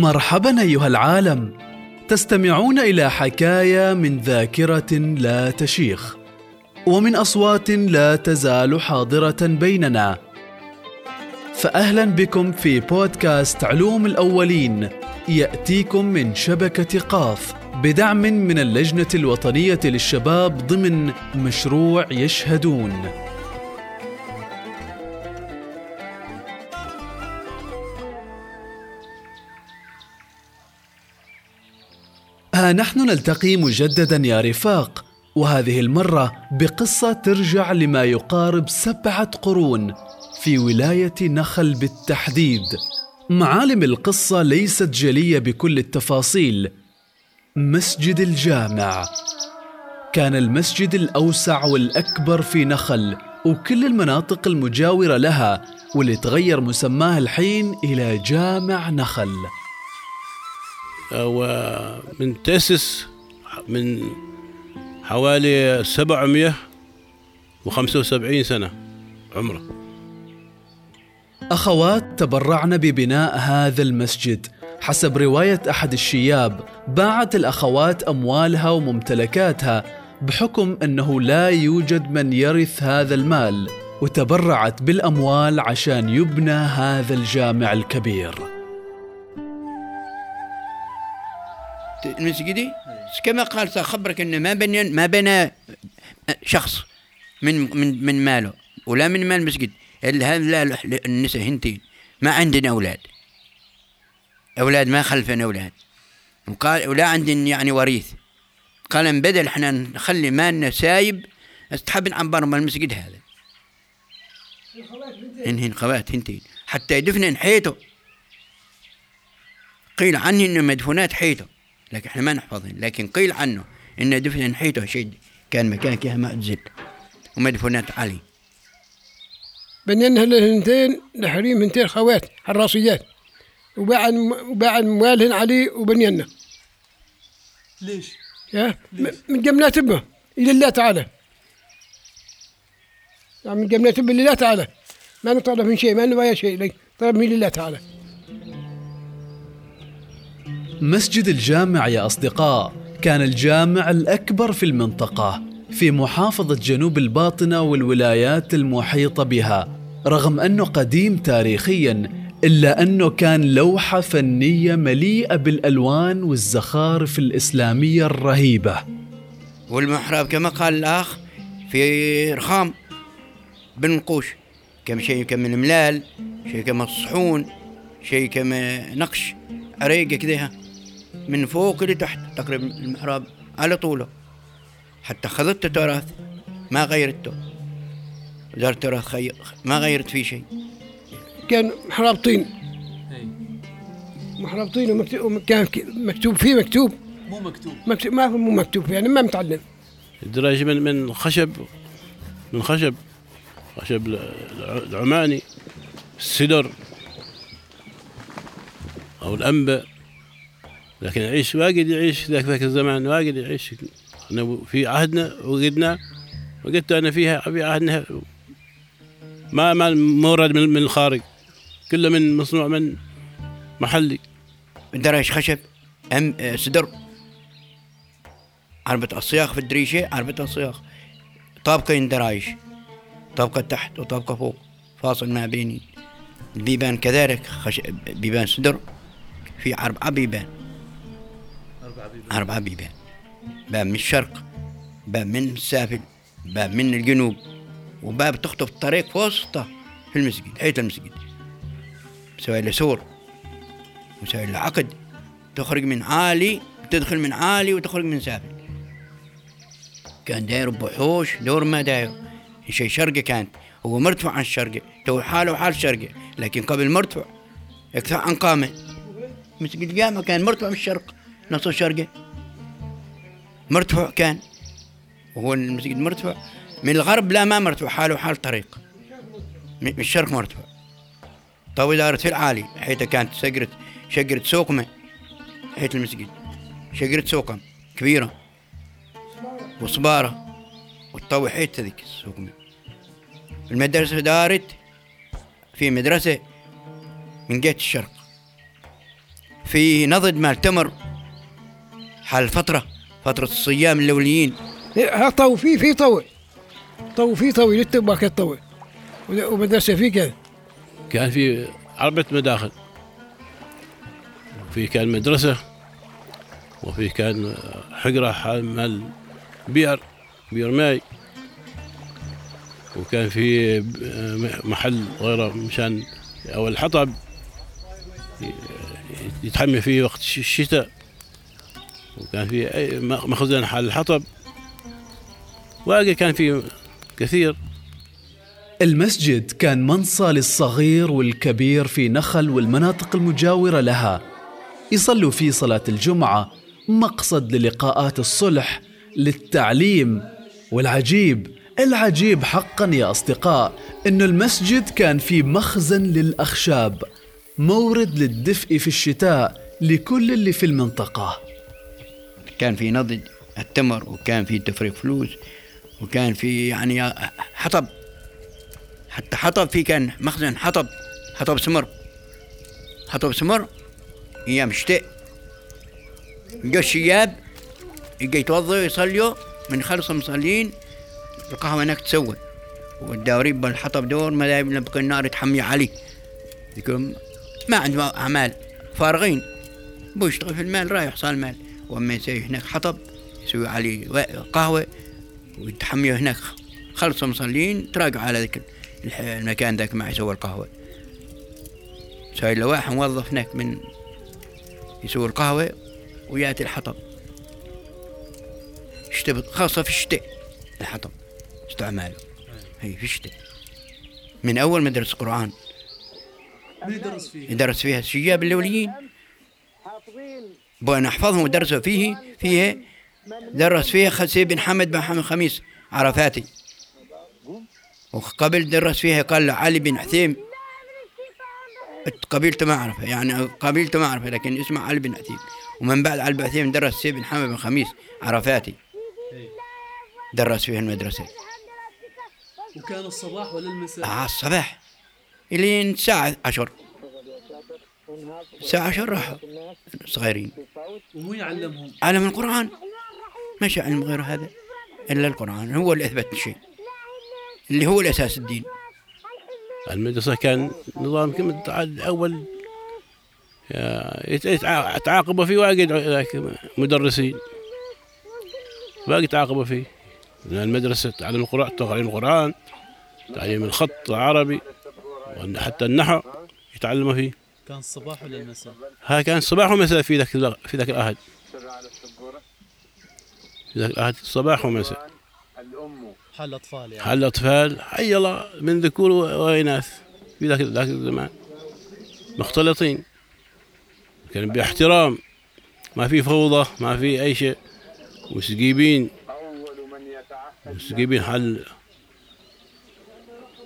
مرحباً أيها العالم، تستمعون إلى حكاية من ذاكرة لا تشيخ ومن أصوات لا تزال حاضرة بيننا. فأهلاً بكم في بودكاست علوم الأولين، يأتيكم من شبكة قاف بدعم من اللجنة الوطنية للشباب ضمن مشروع يشهدون. ها نحن نلتقي مجدداً يا رفاق، وهذه المرة بقصة ترجع لما يقارب 7 قرون في ولاية نخل بالتحديد. معالم القصة ليست جلية بكل التفاصيل. مسجد الجامع كان المسجد الأوسع والأكبر في نخل وكل المناطق المجاورة لها، واللي تغير مسماه الحين إلى جامع نخل. ومن تأسس من حوالي 775 سنة عمره. أخوات تبرعن ببناء هذا المسجد. حسب رواية أحد الشياب، باعت الأخوات أموالها وممتلكاتها بحكم أنه لا يوجد من يرث هذا المال، وتبرعت بالأموال عشان يبنى هذا الجامع الكبير. المسجد كما قالت أخبرك أنه ما بنى شخص من ماله ولا من مال المسجد. النساء هنتين ما عندنا أولاد ما خلفنا أولاد، وقال ولا عندنا يعني وريث. قال بدل إحنا نخلي مالنا سايب، استحب نعبر من المسجد هذا إنهن خوات هنتين حتى يدفنن حيته. قيل عنه إنه مدفونات حيته، لكن إحنا ما نحفظهن، لكن قيل عنه إن دفن حيته شيء كان مكان كيها مأزل ومدفونات عليه. بنينها لهنتين لحريم، هنتين خوات حراصيات، وباع موالهن عليه وبنينا. ليش؟ من جملات أبه إلى الله تعالى، يعني من جملات أبه إلى الله تعالى، ما نطلب من شيء، ما نبايع شيء، لكن طلب من الله تعالى. مسجد الجامع يا أصدقاء كان الجامع الأكبر في المنطقة في محافظة جنوب الباطنة والولايات المحيطة بها، رغم أنه قديم تاريخياً إلا أنه كان لوحة فنية مليئة بالألوان والزخارف الإسلامية الرهيبة. والمحراب كما قال الأخ في رخام بالنقوش، كم شيء كم من ملال، شيء كم الصحون، شيء كم نقش عريقة كذا من فوق لتحت تقريبا المحراب على طوله. حتى خذت التراث ما غيرته، وزارة التراث ما غيرت فيه شيء. كان محراب طين، محراب طين، وكان مكتوب فيه مكتوب مو مكتوب، مو مكتوب يعني ما متعلم. الدراج من خشب العماني، السدر أو الأنباء. لكن يعيش واجد، يعيش ذاك الزمان واجد يعيش. أنا في عهدنا وجدنا، وجدت أنا فيها في عهدنا ما مورد من الخارج، كله من مصنوع من محلي. الدرايش خشب، سدر، عربة الصياخ في الدريشة، عربة الصياخ طابقين درايش، طابقة تحت وطابقة فوق، فاصل ما بيني. البيبان كذلك خشب، بيبان سدر، في 4 بيبان، باب من الشرق، باب من السافل، باب من الجنوب، وباب تخطف الطريق في وسطه في المسجد، حيث المسجد مسوي له سور، مسوي له عقد، تخرج من عالي وتدخل من عالي وتخرج من سافل. كان داير بحوش دور ما داير شيء شرقي، كانت هو مرتفع عن الشرقي، تو حاله وحال الشرقي، لكن قبل مرتفع أكثر عن قامة. مسجد الجامع كان مرتفع من الشرق نص الشرقي، مرتفع كان، وهو المسجد مرتفع من الغرب، لا ما مرتفع، حاله حال طريق من الشرق مرتفع. طوي دارت في العالي، حيث كانت شجرة سوقمة، حيث المسجد شجرة سوقم كبيرة وصبارة، والطوي حيث هذيك السوقمة. المدرسة دارت في مدرسة من جهة الشرق، في نضد مال تمر حال فترة الصيام الأوليين. طو في طوي للتباكة طوي ومدرسة في كذا. كان في 4 مداخل، وفي كان مدرسة، وفي كان حقرة حال مال بير ماي، وكان في محل غيره مشان أو الحطب يتحمي فيه وقت الشتاء، وكان في مخزن حال الحطب، وأجل كان في كثير. المسجد كان منصة للصغير والكبير في نخل والمناطق المجاورة لها، يصلوا فيه صلاة الجمعة، مقصد للقاءات الصلح، للتعليم. والعجيب حقا يا أصدقاء إنه المسجد كان فيه مخزن للأخشاب، مورد للدفء في الشتاء لكل اللي في المنطقة. كان في نضج التمر، وكان في تفريق فلوس، وكان في يعني حطب، حتى حطب في كان مخزن حطب سمر أيام الشتاء. يجوا الشياب يتوضوا يصلوا، من خلصوا مصلين القهوة هناك تسوي، والدوريب بالحطب دور ما لا يبقى النار يتحمي عليه، يقولون ما عندهم أعمال، فارغين، بيشتغل في المال رايح صار المال، وما يسوي هناك حطب يسوي عليه قهوة ويتحمي هناك. خلصوا مصلين تراجعوا على ذاك المكان ذاك ما يسوي القهوة، ساي لواح موظف هناك من يسوي القهوة ويأتي الحطب، خاصة في الشتاء الحطب استعماله هي في الشتاء، من أول مدرسة قرآن يدرس فيها الشياب الأوليين، بو أنا أحفظهم ودرسوا فيها درس فيها خسيب بن حمد بن حمد خميس عرفاتي، وقبل درس فيها قال علي بن حثيم، قبيلته ما أعرفه، لكن اسمه علي بن حثيم، ومن بعد علي بن حثيم درس سيب بن حمد بن خميس عرفاتي، درس فيها المدرسة. وكان الصباح ولا المساء؟ الصباح إلين الساعة 10 راحوا صغيرين، وهو يعلمهم علم القرآن، مش علم غير هذا إلا القرآن، هو اللي أثبت شيء اللي هو الأساس الدين. المدرسة كان نظام كم أول يتعاقبوا فيه واجد مدرسين، واجد تعاقبوا فيه، لأن المدرسة تعلم القرآن، تعلم القرآن، تعلم الخط العربي، وحتى النحو يتعلموا فيه. كان الصباح ولا المساء؟ ها كان الصباح ومساء في ذاك العهد، في ذاك العهد الصباح ومساء، حال أطفال يعني. حال أطفال حي الله من ذكور وإناث في ذاك الزمان مختلطين، كان باحترام، ما في فوضى، ما في أي شيء، وسجيبين حل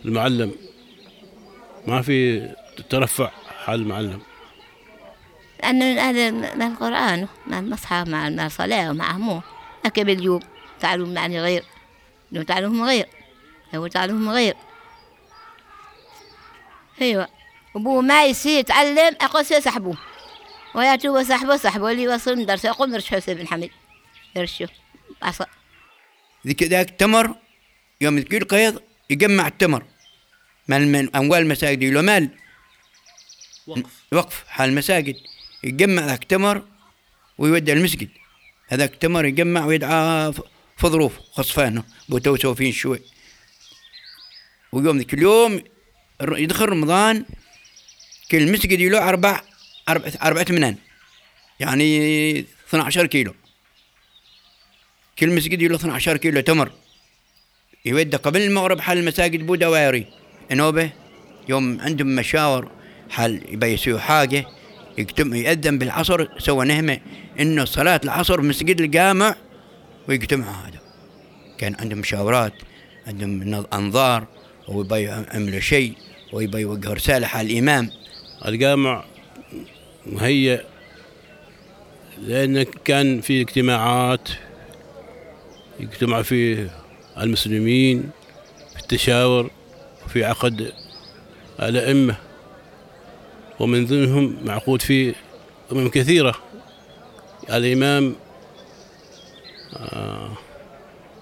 المعلم، ما في ترفع حل المعلم، لأنه الأهل مع القرآن مع المصحف مع الصلاة مع هموم أكبر اليوم تعلم يعني غير لو تعلمهم غير أيوة. أبوه ما يصير يتعلم، أقول سيسحبوه وياتوا سحبوا اللي يوصل مدرسة، أقول مرشحوا سيد بن حميد يرشوا عصا ذاك التمر، يوم ذكي القيض يجمع التمر من أموال المساجد، يلو مال وقف حال المساجد، يجمع ذاك التمر ويودع المسجد، هذاك التمر يجمع ويدعى فظروف خصفانه بتوسوا فين شوي. ويوم ذيك اليوم يدخل رمضان، كل مسجد يلوه 4 منان، يعني 12 كيلو، كل مسجد يلوه 12 كيلو تمر، يودى قبل المغرب حال المساجد بو دواري انوبه، يوم عندهم مشاور حال يبيسوا حاجة يأذن بالعصر، سوى نهمة انه صلاة العصر مسجد الجامع ويجتمعوا، هذا كان عندهم مشاورات، عندهم أنظار، ويبي يعملوا شيء، ويبي يوجه رسالة على الإمام. الجامع مهيئ لأن كان في اجتماعات يجتمع فيه المسلمين في التشاور، وفي عقد الأئمة، ومن ضمنهم معقود فيه أمم كثيرة.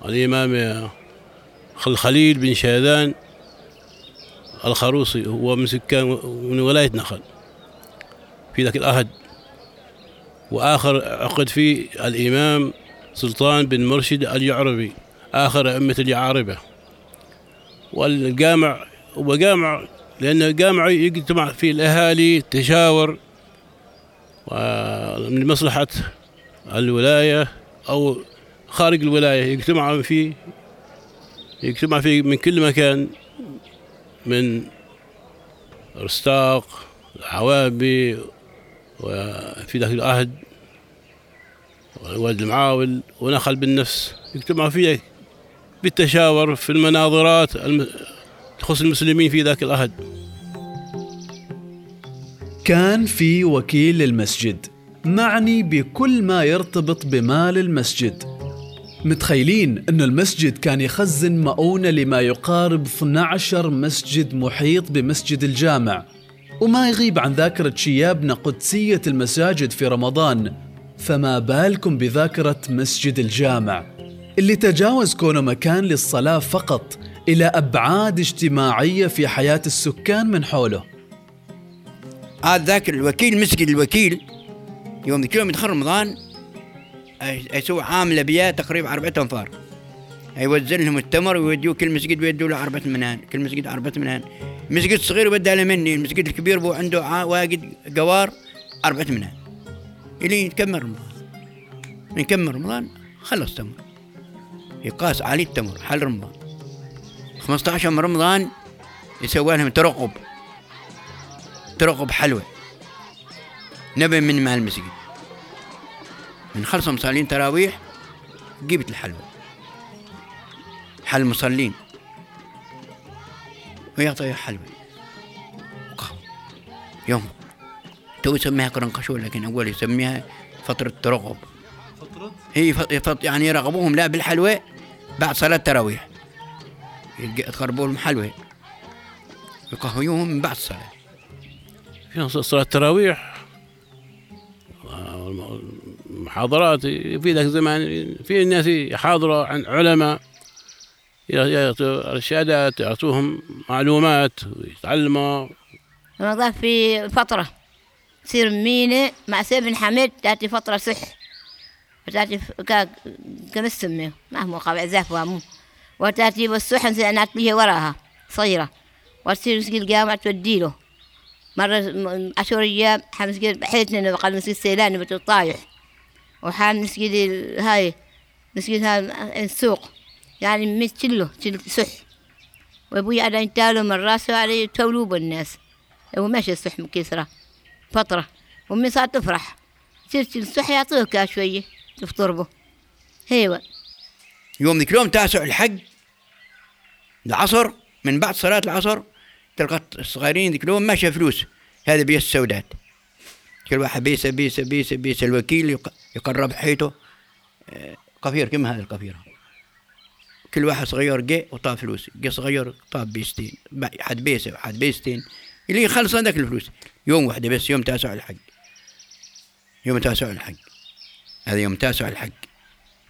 الإمام الخليل بن شاذان الخروصي هو من سكان من ولاية نخل في ذاك العهد. وآخر عقد فيه الإمام سلطان بن مرشد اليعربي آخر أئمة اليعربة. والجامع هو جامع لأن الجامع يجتمع فيه الأهالي تشاور من مصلحة الولاية أو خارج الولاية، يجتمع فيه من كل مكان، من رستاق العوابي وفي ذاك العهد والواد المعاول ونخل بالنفس، يجتمع فيه بالتشاور في المناظرات تخص المسلمين في ذاك العهد. كان في وكيل المسجد معني بكل ما يرتبط بمال المسجد. متخيلين أن المسجد كان يخزن مؤونة لما يقارب 12 مسجد محيط بمسجد الجامع، وما يغيب عن ذاكرة شيابنا قدسية المساجد في رمضان، فما بالكم بذاكرة مسجد الجامع اللي تجاوز كونه مكان للصلاة فقط إلى أبعاد اجتماعية في حياة السكان من حوله. ذاك الوكيل مسجد الوكيل يوم يدخل رمضان يسوي عاملة بياه تقريبا 4 أنفار، يوزن لهم التمر ويوديوه كل مسجد ويدوا له 4 منان، كل مسجد 4 منان. مسجد صغير وبدأ له مني، المسجد الكبير بو عنده واجد جوار 4 منان اللي نكمل رمضان. نكمل رمضان خلص تمر، يقاس عليه التمر حل رمضان. 15 من رمضان يسوي لهم ترقب حلوة نبي من مال المسجد. من خلص مصلين تراويح جبت الحلوة حل مصلين ويعطيها حلوة وقهوة. يوم تو يسميها قرنقشو، لكن أول يسميها فترة ترقب. يعني يرغبوهم لا بالحلوة بعد صلاة تراويح، يقربوا لهم حلوة ويقهوهم من بعد الصلاة. في صلاة التراويح محاضرات في ذاك الزمان، في الناس يحاضروا عن علماء إرشادات، يعطوهم معلومات ويتعلموا. رمضان في فترة تصير مينة مع سيف حمد، تأتي فترة صح وتأتي كمسمة مهما قبع زاف وامو، وتأتي بالصحن سأنات ليه وراها صغيرة وتصير مسجد الجامع توديله مرة أشورية حمسجد حيتنا وقال مسجد سيلان بتطايح وحام مسجد هاي مسجد هاي السوق، يعني متشله صح. وابوي أنا انتالو من راسه علي تولوب الناس وماشي الصح مكسرة فترة، ومي صار تفرح تشيل الصح يعطوك شوية تفطر به. هيوة يوم ذيك اليوم 9 الحج العصر، من بعد صلاة العصر تلقى الصغيرين ذيك اليوم ماشي فلوس، هذا بيس السودات كل واحد بيس. الوكيل يقرب حيته قفير كم هذا القفير، كل واحد صغير جاء وطاب فلوس، جاء صغير طاب بيستين، حد بيسة وحد بيستين اللي يخلص عندك الفلوس. يوم واحدة بس يوم 9 الحج، هذا يوم 9 الحج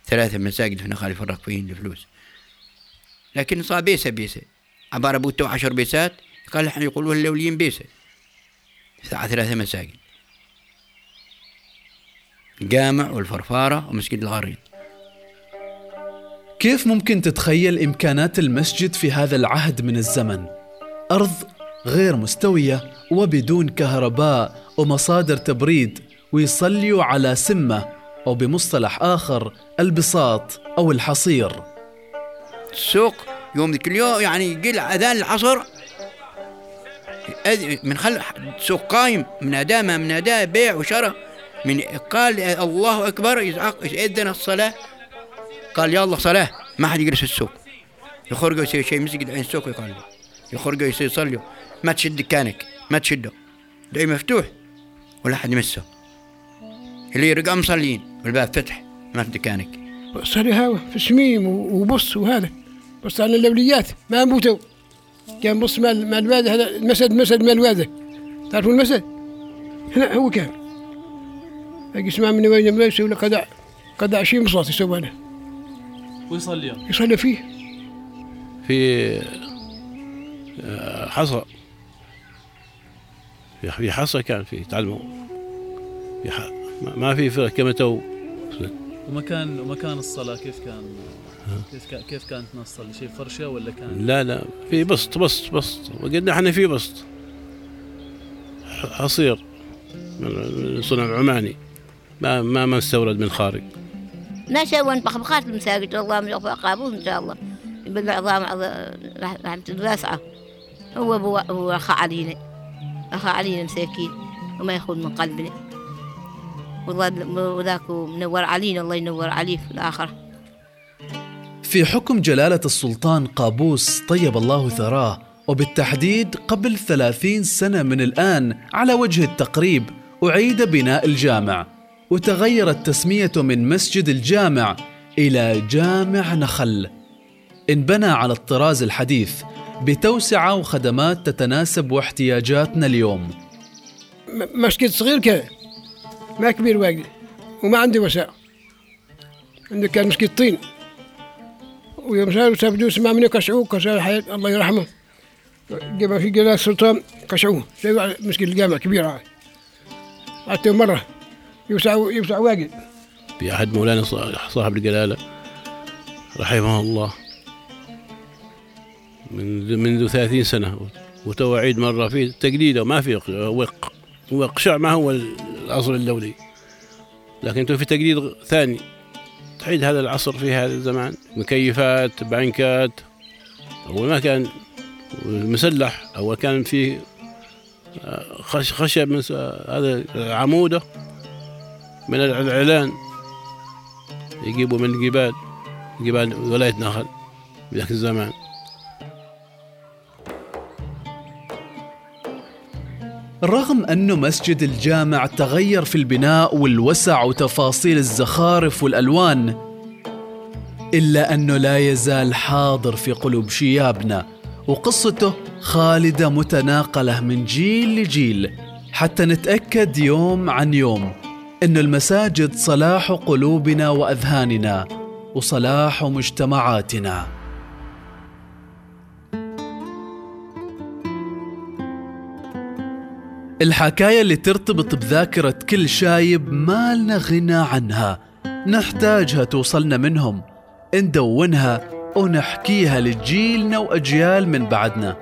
3 مساجد في نخل يفرق فيهن الفلوس، لكن صار بيسة عبارة بوتو 10 بيسات. قال احنا يقولوا الأولين بيسة ساعة 3 مساجد، الجامع والفرفارة ومسجد الغريب. كيف ممكن تتخيل إمكانات المسجد في هذا العهد من الزمن؟ أرض غير مستوية وبدون كهرباء ومصادر تبريد، ويصلوا على سمة أو بمصطلح آخر البساط أو الحصير. السوق يوم ذيك اليوم يعني يجي أذان العصر من خل سوق قايم، من أداة بيع وشراء، من قال الله أكبر يأذن الصلاة، قال يا الله صلاة، ما حد يجلس في السوق، يخرجوا يسوي شيء مسجد عين السوق يقالوا، يخرجوا يصلوا، ما تشد كانك ما تشده، دعي مفتوح ولا حد يمسه، اللي يرجع مصلين والباب فتح ما تشد كانك، صار هوا في شميم وبص وهذا بص على الأوليات ما موتوا، كان بص مع الواد هذا المسد مع الواد، تعرفون المسد هنا هو كان اسمع مني وين ما يسوي له قدع شيء مصلات يسوي له ويصلي فيه في حصى في حصى كان فيه تعلموا ما في فرق كما تو. ومكان الصلاة كيف كانت نصلي شيء فرشة ولا كان لا في بسط وقلنا احنا في بسط حصير من صنع العماني ما مستورد من خارج ما شوان بخبخات المساجد والله من أقابوه إن شاء الله بالعظام رحمة الواسعة هو أخا علينا مساكين وما يخون من قلبنا والله وذاك منور علينا الله ينور عليه في الآخرة. في حكم جلالة السلطان قابوس طيب الله ثراه وبالتحديد قبل 30 سنة من الآن على وجه التقريب أعيد بناء الجامع وتغيرت تسمية من مسجد الجامع إلى جامع نخل. انبنى على الطراز الحديث بتوسعة وخدمات تتناسب واحتياجاتنا اليوم. مسجد صغير كذا ما كبير واجد وما عندي وسائل. عندي كان مسجد طين ويوم سابدو سمع مني كشعوه كشعوه الحياة الله يرحمه جاب في جلال السلطان كشعوه سيبقى مسجد الجامع كبير عادته مرة يوسع واجد. في أحد مولانا صاحب الجلالة رحمه الله منذ 30 سنة وتوعيد مرة في تقليده ما في وقشع ما هو العصر الدولي لكن أنتم في تقليد ثاني تعيد هذا العصر في هذا الزمان مكيفات بعنكات أول ما كان مسلح أول كان فيه خشب من هذا عمودة من العلان يجيبوا من جبال ولاية نخل بذاك الزمان. رغم أنه مسجد الجامع تغير في البناء والوسع وتفاصيل الزخارف والألوان إلا أنه لا يزال حاضر في قلوب شيابنا وقصته خالدة متناقلة من جيل لجيل حتى نتأكد يوم عن يوم أن المساجد صلاح قلوبنا وأذهاننا وصلاح مجتمعاتنا. الحكاية اللي ترتبط بذاكرة كل شايب ما لنا غنى عنها، نحتاجها توصلنا منهم، ندونها ونحكيها لجيلنا وأجيال من بعدنا.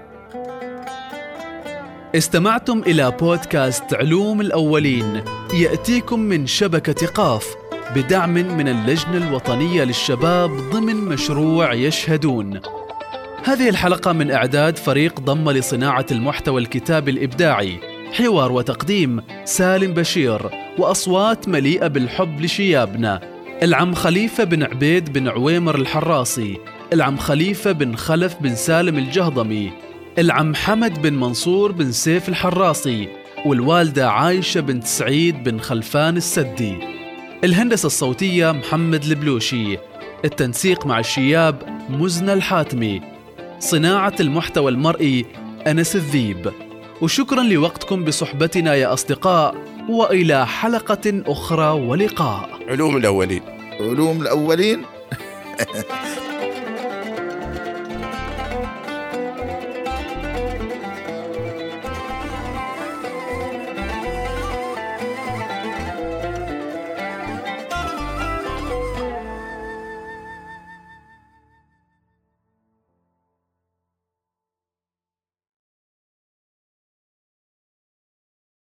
استمعتم إلى بودكاست علوم الأولين يأتيكم من شبكة قاف بدعم من اللجنة الوطنية للشباب ضمن مشروع يشهدون. هذه الحلقة من إعداد فريق ضم لصناعة المحتوى الكتاب الإبداعي، حوار وتقديم سالم بشير، وأصوات مليئة بالحب لشيابنا العم خليفة بن عبيد بن عويمر الحراصي، العم خليفة بن خلف بن سالم الجهضمي، العم حمد بن منصور بن سيف الحراصي، والوالدة عايشة بنت سعيد بن خلفان السدي. الهندسة الصوتية محمد البلوشي، التنسيق مع الشياب مزن الحاتمي، صناعة المحتوى المرئي أنس الذيب. وشكراً لوقتكم بصحبتنا يا أصدقاء، وإلى حلقة أخرى ولقاء. علوم الأولين